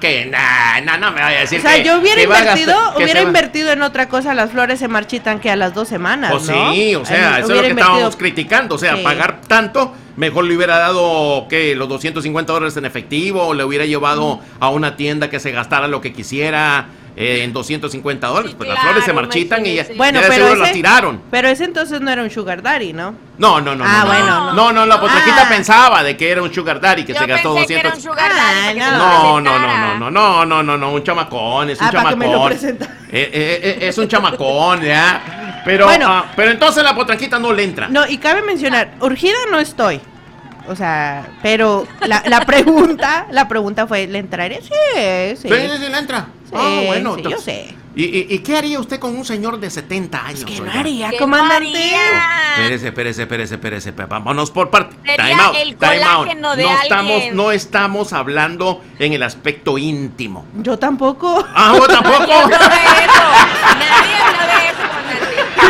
me vaya a decir. O sea, yo hubiera invertido en otra cosa. Las flores se marchitan que a las 2 semanas. Sí, o sea, eso es lo que estábamos criticando. O sea, pagar tanto, mejor le hubiera dado que los $250 en efectivo, o le hubiera llevado a una tienda que se gastara lo que quisiera en $250. Sí, pues claro, las flores se marchitan y ya pero las tiraron. Pero ese entonces no era un sugar daddy, ¿no? No, la potrejita pensaba de que era un sugar daddy que yo se gastó $200. No, un chamacón, es un chamacón. Que me lo es un chamacón, ¿ya? Pero bueno, pero entonces la potrejita no le entra. No, y cabe mencionar, urgida no estoy. O sea, pero la pregunta fue, ¿le entraré? Sí. Sí, le entra. Sí, bueno, sí, entonces, yo sé. ¿Y qué haría usted con un señor de 70 años? ¿Qué no haría, comandante? Espérese, vámonos por parte. No estamos hablando en el aspecto íntimo. Yo tampoco. Ah, vos tampoco.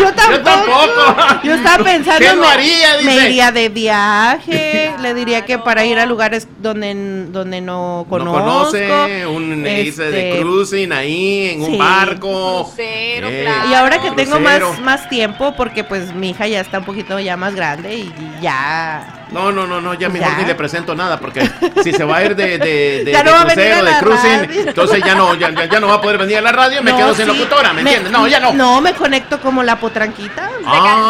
Yo tampoco. Yo estaba pensando, ¿qué no haría? Dice. Me iría de viaje, le diría que para ir a lugares donde no conozco. No conoce, de cruising ahí, en un barco. Crucero, claro. Y ahora que tengo más tiempo, porque pues mi hija ya está un poquito ya más grande y ya... No, ya mejor ni le presento nada, porque si se va a ir de crucero, de cruising, entonces ya no va a poder venir a la radio, me quedo sin locutora, ¿me entiendes? No, ya no. No, me conecto como la potranquita.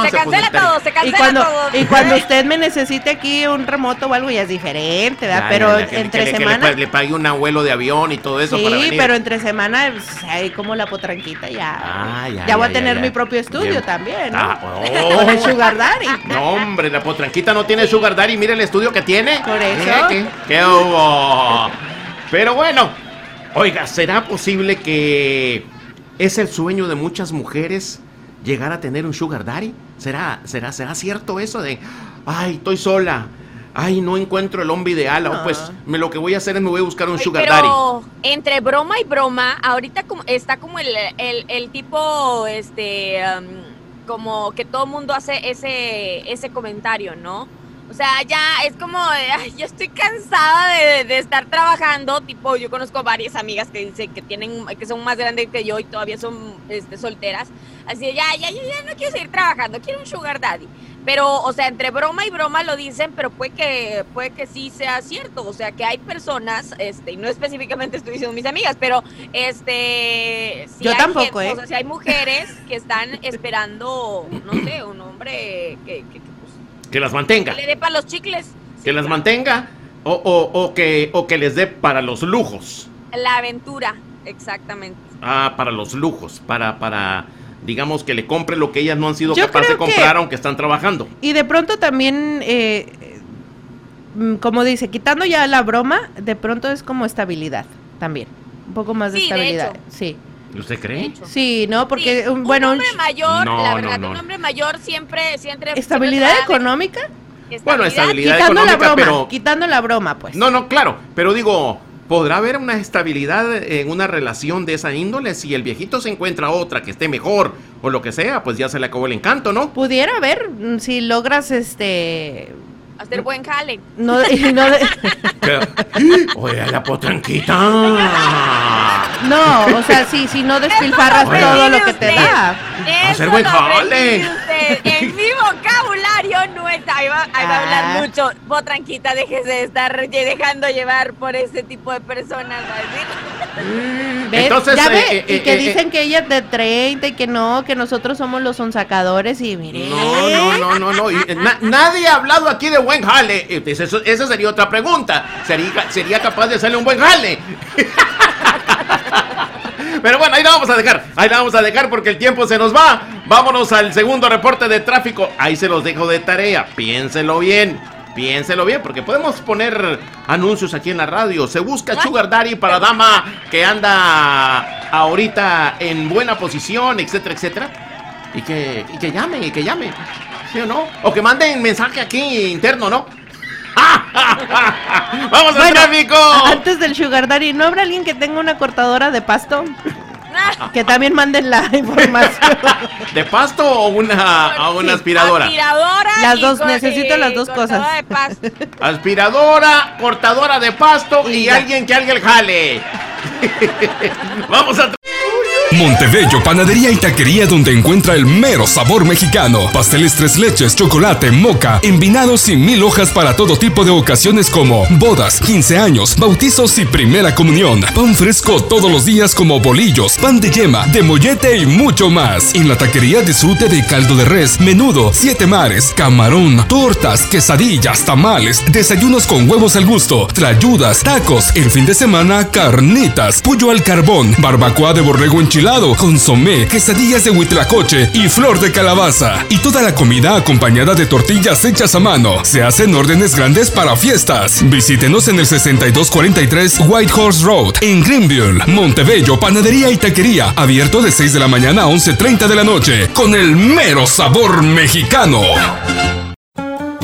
Se cancela todo. Y cuando usted me necesite aquí un remoto o algo, ya es diferente, ¿verdad? Pero entre semana. Que le pague un abuelo de avión y todo eso para venir. Sí, pero entre semana, ahí como la potranquita ya. Ya voy a tener mi propio estudio también, ¿no? Con el Sugar Daddy. No, hombre, la potranquita no tiene Sugar Daddy, mira el estudio que tiene. Por eso. ¿Qué hubo? Pero bueno, oiga, ¿será posible que es el sueño de muchas mujeres llegar a tener un Sugar Daddy? ¿Será cierto eso de, ay, estoy sola, ay, no encuentro el hombre ideal, pues lo que voy a hacer es me voy a buscar un Sugar Daddy? Pero entre broma y broma, ahorita está como el tipo, como que todo el mundo hace ese comentario, ¿no? O sea, ya es como, yo estoy cansada de estar trabajando, tipo, yo conozco varias amigas que dicen que son más grandes que yo y todavía son solteras, así de, ya no quiero seguir trabajando, quiero un Sugar Daddy. Pero, o sea, entre broma y broma lo dicen, pero puede que sí sea cierto, o sea, que hay personas, y no específicamente estoy diciendo mis amigas, pero, si yo tampoco, gente, o sea, si hay mujeres que están esperando, no sé, un hombre que las mantenga. Que le dé para los chicles. Que las mantenga o que les dé para los lujos. La aventura, exactamente. Ah, para los lujos, para digamos que le compre lo que ellas no han sido capaces de comprar aunque están trabajando. Y de pronto también, como dice, quitando ya la broma, de pronto es como estabilidad también. Un poco más de estabilidad. De hecho. Sí. ¿Usted cree? Sí, no, porque sí, bueno, un hombre mayor, un hombre mayor siempre estabilidad siempre económica. Bueno, estabilidad quitando económica, la broma, pero quitando la broma, pues. No, claro, pero digo, ¿podrá haber una estabilidad en una relación de esa índole? Si el viejito se encuentra otra que esté mejor o lo que sea, pues ya se le acabó el encanto, ¿no? Pudiera haber, si logras hacer buen jale. Oye, la potranquita. No, o sea, si no despilfarras todo lo que te da. Hacer buen jale. En mi vocabulario no está. Ahí va a hablar mucho. Potranquita, déjese de estar dejando llevar por ese tipo de personas, ¿no? Entonces, y que dicen que ella es de 30 y que no, que nosotros somos los sonsacadores y mire. No. Nadie ha hablado aquí de buen jale. Esa sería otra pregunta. ¿Sería capaz de hacerle un buen jale? Pero bueno, ahí la vamos a dejar porque el tiempo se nos va. Vámonos al segundo reporte de tráfico. Ahí se los dejo de tarea. Piénselo bien, porque podemos poner anuncios aquí en la radio. Se busca Sugar Daddy para dama que anda ahorita en buena posición, etcétera, etcétera. Y que llame, ¿sí o no? O que manden mensaje aquí interno, ¿no? ¡Vamos al tráfico! Antes del Sugar Daddy, ¿no habrá alguien que tenga una cortadora de pasto? Que también manden la información. ¿De pasto o una aspiradora? Aspiradora. Las dos, necesito las dos cosas. De pasto. Aspiradora, cortadora de pasto y alguien que alguien jale. Vamos a Montebello, panadería y taquería donde encuentra el mero sabor mexicano. Pasteles tres leches, chocolate, moca, envinados y 1000 hojas para todo tipo de ocasiones como bodas, 15 años, bautizos y primera comunión. Pan fresco todos los días como bolillos, pan de yema, de mollete y mucho más. En la taquería disfrute de caldo de res, menudo, 7 mares, camarón, tortas, quesadillas, tamales, desayunos con huevos al gusto, trayudas, tacos, el fin de semana, carnitas, pollo al carbón, barbacoa de borrego en helado, consomé, quesadillas de huitlacoche y flor de calabaza. Y toda la comida acompañada de tortillas hechas a mano. Se hacen órdenes grandes para fiestas. Visítenos en el 6243 Whitehorse Road, en Greenville, Montebello, panadería y taquería. Abierto de 6 de la mañana a 11:30 de la noche. Con el mero sabor mexicano.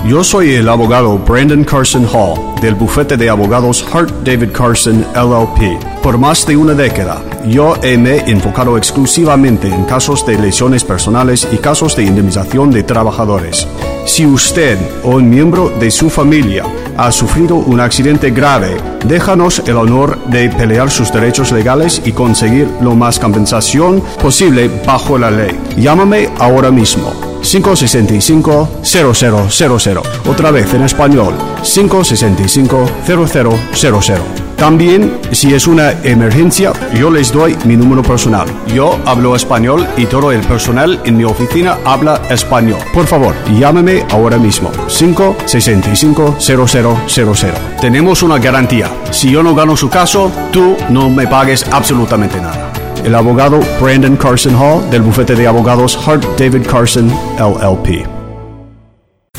Yo soy el abogado Brandon Carson Hall, del bufete de abogados Hart David Carson LLP. Por más de una década, yo me he enfocado exclusivamente en casos de lesiones personales y casos de indemnización de trabajadores. Si usted o un miembro de su familia ha sufrido un accidente grave, déjanos el honor de pelear sus derechos legales y conseguir lo más compensación posible bajo la ley. Llámame ahora mismo. 565-0000. Otra vez en español, 565-0000. También, si es una emergencia, yo les doy mi número personal. Yo hablo español y todo el personal en mi oficina habla español. Por favor, llámeme ahora mismo. 565-0000. Tenemos una garantía. Si yo no gano su caso, tú no me pagues absolutamente nada. El abogado Brandon Carson Hall, del bufete de abogados Hart David Carson LLP.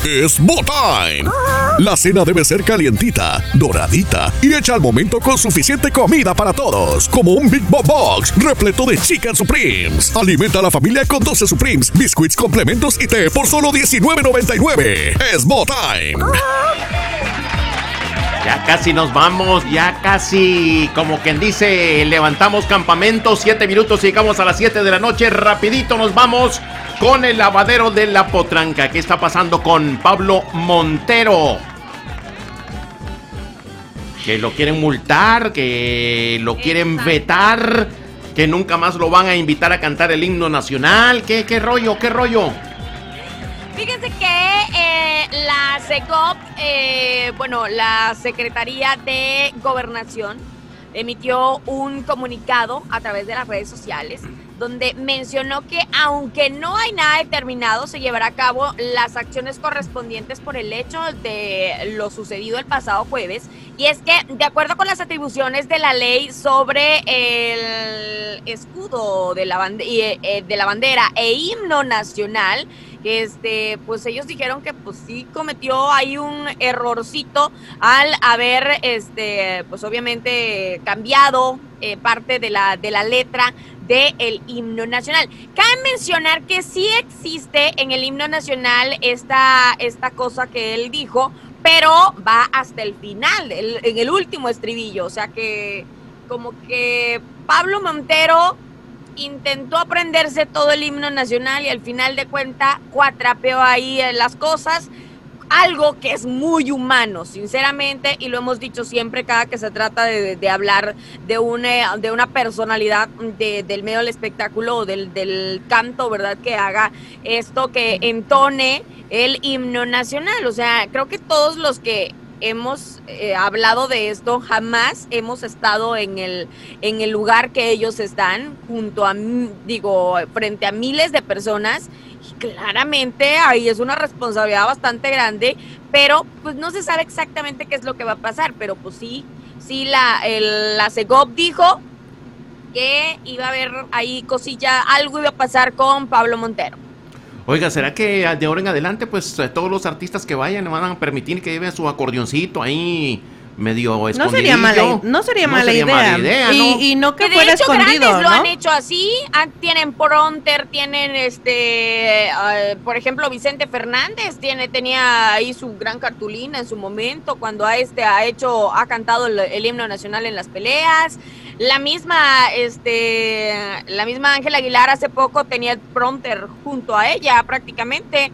Es Bo Time. La cena debe ser calientita, doradita y hecha al momento con suficiente comida para todos, como un Big Bo Box repleto de Chicken Supremes. Alimenta a la familia con 12 Supremes, biscuits, complementos y té por solo $19.99. Es Bo Time. Ya casi nos vamos, ya casi, como quien dice, levantamos campamento, 7 minutos y llegamos a las 7 de la noche, rapidito nos vamos con el lavadero de la potranca. ¿Qué está pasando con Pablo Montero? Que lo quieren multar, que lo quieren vetar, que nunca más lo van a invitar a cantar el himno nacional. ¿Qué rollo? Fíjense que la SEGOB, la Secretaría de Gobernación emitió un comunicado a través de las redes sociales donde mencionó que aunque no hay nada determinado, se llevará a cabo las acciones correspondientes por el hecho de lo sucedido el pasado jueves. Y es que, de acuerdo con las atribuciones de la ley sobre el escudo de la bandera e himno nacional, pues ellos dijeron que pues sí cometió ahí un errorcito al haber pues obviamente cambiado parte de la letra del himno nacional. Cabe mencionar que sí existe en el himno nacional esta cosa que él dijo, pero va hasta el final, en el último estribillo, o sea que como que Pablo Montero intentó aprenderse todo el himno nacional y al final de cuenta cuatrapeó ahí las cosas, algo que es muy humano, sinceramente, y lo hemos dicho siempre cada que se trata de hablar de una personalidad del medio del espectáculo o del canto, ¿verdad? Que haga esto, que entone el himno nacional. O sea, creo que todos los que hemos hablado de esto, jamás hemos estado en el lugar que ellos están, frente a miles de personas, y claramente ahí es una responsabilidad bastante grande, pero pues no se sabe exactamente qué es lo que va a pasar, pero pues sí la SEGOB dijo que iba a haber ahí cosilla, algo iba a pasar con Pablo Montero. Oiga, ¿será que de ahora en adelante, pues, todos los artistas que vayan van a permitir que lleven su acordeoncito ahí medio escondido? No sería mala idea. Y no que fuera escondido, ¿no? De hecho, grandes lo han hecho así. Tienen Pronter, tienen, por ejemplo, Vicente Fernández tenía ahí su gran cartulina en su momento cuando ha cantado el himno nacional en las peleas. La misma Ángela Aguilar hace poco tenía el Pronter junto a ella prácticamente,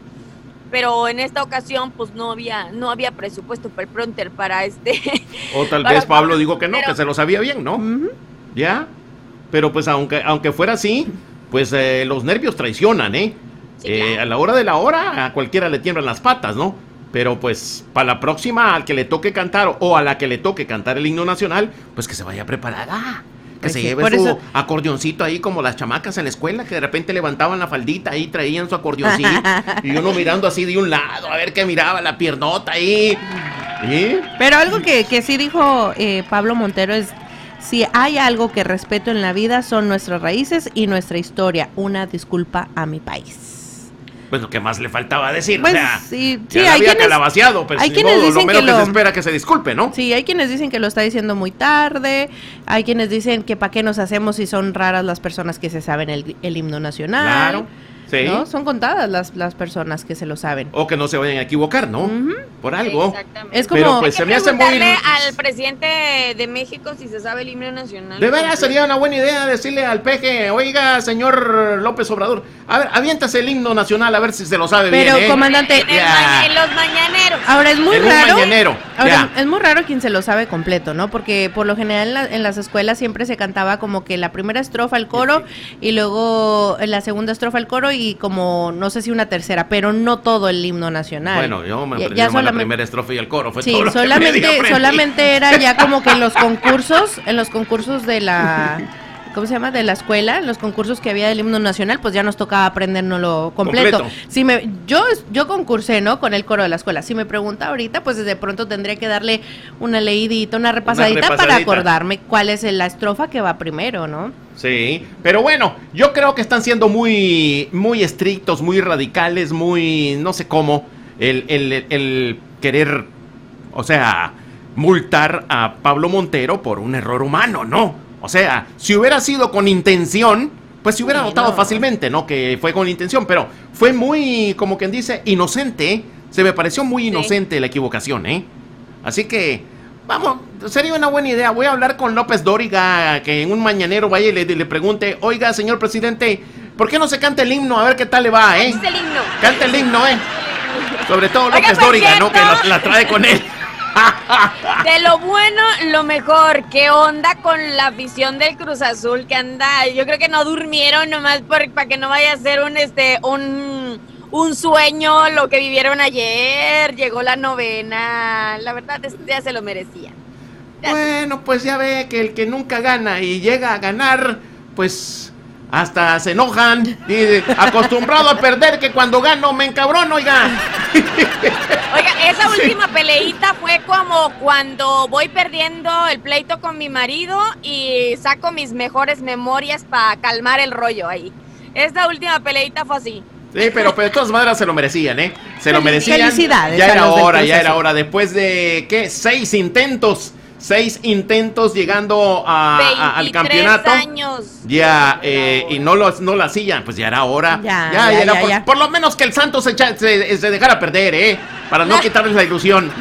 pero en esta ocasión pues no había presupuesto para el Pronter para o tal vez Pablo dijo que no, pero que se lo sabía bien, ¿no? Uh-huh. Ya, pero pues aunque fuera así, pues los nervios traicionan, sí, claro. A la hora de la hora a cualquiera le tiemblan las patas, ¿no? Pero pues para la próxima al que le toque cantar o a la que le toque cantar el himno nacional, pues que se vaya preparada, que se lleve su acordeoncito ahí como las chamacas en la escuela que de repente levantaban la faldita ahí, traían su acordeoncito y uno mirando así de un lado, a ver qué miraba la piernota ahí. ¿Sí? Pero algo que sí dijo Pablo Montero es: si hay algo que respeto en la vida son nuestras raíces y nuestra historia, una disculpa a mi país. Pues lo que más le faltaba decir, pues, o sea, sí, ya había calabaceado, pero pues, lo menos que se espera que se disculpe, ¿no? Sí, hay quienes dicen que lo está diciendo muy tarde, hay quienes dicen que para qué nos hacemos si son raras las personas que se saben el himno nacional. Claro, sí. ¿No? Son contadas las personas que se lo saben. O que no se vayan a equivocar, ¿no? Uh-huh. Por algo. Exactamente. Es como, pero pues se me hace muy... al presidente de México si se sabe el himno nacional. De verdad sería una buena idea decirle al peje: oiga, señor López Obrador, a ver, aviéntase el himno nacional a ver si se lo sabe bien. Pero, comandante, en los mañaneros. Ahora es muy raro. Ahora, es muy raro quien se lo sabe completo, ¿no? Porque por lo general en las escuelas siempre se cantaba como que la primera estrofa al coro y luego la segunda estrofa al coro y como no sé si una tercera, pero no todo el himno nacional. Bueno, yo me aprendí la primera estrofa y el coro, fue todo. Sí, solamente era ya como que en los concursos de la ¿cómo se llama? De la escuela, los concursos que había del himno nacional, pues ya nos tocaba aprendérnoslo completo. Yo concursé, ¿no? Con el coro de la escuela. Si me pregunta ahorita, pues de pronto tendría que darle una leidita, una repasadita para acordarme cuál es la estrofa que va primero, ¿no? Sí, pero bueno, yo creo que están siendo muy, muy estrictos, muy radicales, muy, no sé cómo, el querer, o sea, multar a Pablo Montero por un error humano, ¿no? O sea, si hubiera sido con intención, pues se hubiera notado fácilmente, ¿no? Que fue con intención, pero fue muy, como quien dice, inocente. Se me pareció muy inocente la equivocación, ¿eh? Así que, vamos, sería una buena idea. Voy a hablar con López Dóriga, que en un mañanero vaya y le pregunte, oiga, señor presidente, ¿por qué no se canta el himno? A ver qué tal le va, ¿eh? Canta el himno, ¿eh? Sobre todo López Dóriga, ¿no? Que la trae con él. De lo bueno, lo mejor. ¿Qué onda con la afición del Cruz Azul que anda? Yo creo que no durmieron nomás para que no vaya a ser un sueño lo que vivieron ayer. Llegó la novena. La verdad, ya se lo merecían. Bueno, pues ya ve que el que nunca gana y llega a ganar, pues hasta se enojan. Y acostumbrado a perder, que cuando gano me encabrono, oiga. Oiga, esa última peleita fue como cuando voy perdiendo el pleito con mi marido y saco mis mejores memorias para calmar el rollo ahí. Esta última peleita fue así. Sí, pero de todas maneras se lo merecían, ¿eh? Se lo merecían. Felicidades. Ya era hora. Después de, ¿qué? 6 intentos. 6 intentos llegando al campeonato. 23 años. Ya, y no lo hacían, pues ya era hora. Ya era. Por lo menos que el Santos se dejara perder, para no quitarles la ilusión.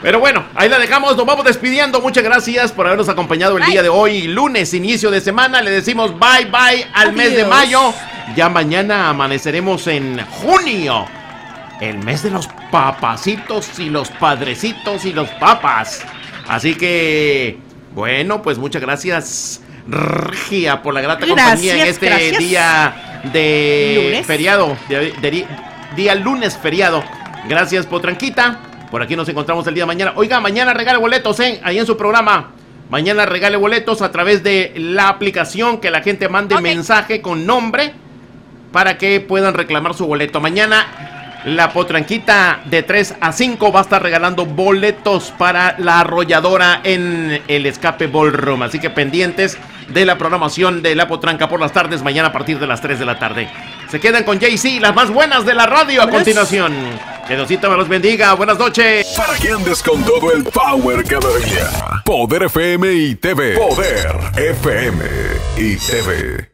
Pero bueno, ahí la dejamos, nos vamos despidiendo. Muchas gracias por habernos acompañado el día de hoy. Lunes, inicio de semana, le decimos bye al mes de mayo. Ya mañana amaneceremos en junio, el mes de los papacitos y los padrecitos y los papas. Así que, bueno, pues muchas gracias, Regia, por la grata compañía en este día de lunes. Feriado, día lunes feriado. Gracias, Potranquita. Por aquí nos encontramos el día de mañana. Oiga, mañana regale boletos, ahí en su programa. Mañana regale boletos a través de la aplicación, que la gente mande mensaje con nombre para que puedan reclamar su boleto. Mañana la Potranquita de 3 a 5 va a estar regalando boletos para la arrolladora en el Escape Ballroom. Así que pendientes de la programación de La Potranca por las tardes, mañana a partir de las 3 de la tarde. Se quedan con Jay-Z, las más buenas de la radio a continuación. Que Diosito me los bendiga, buenas noches. Para que andes con todo el power cada día. Poder FM y TV. Poder FM y TV.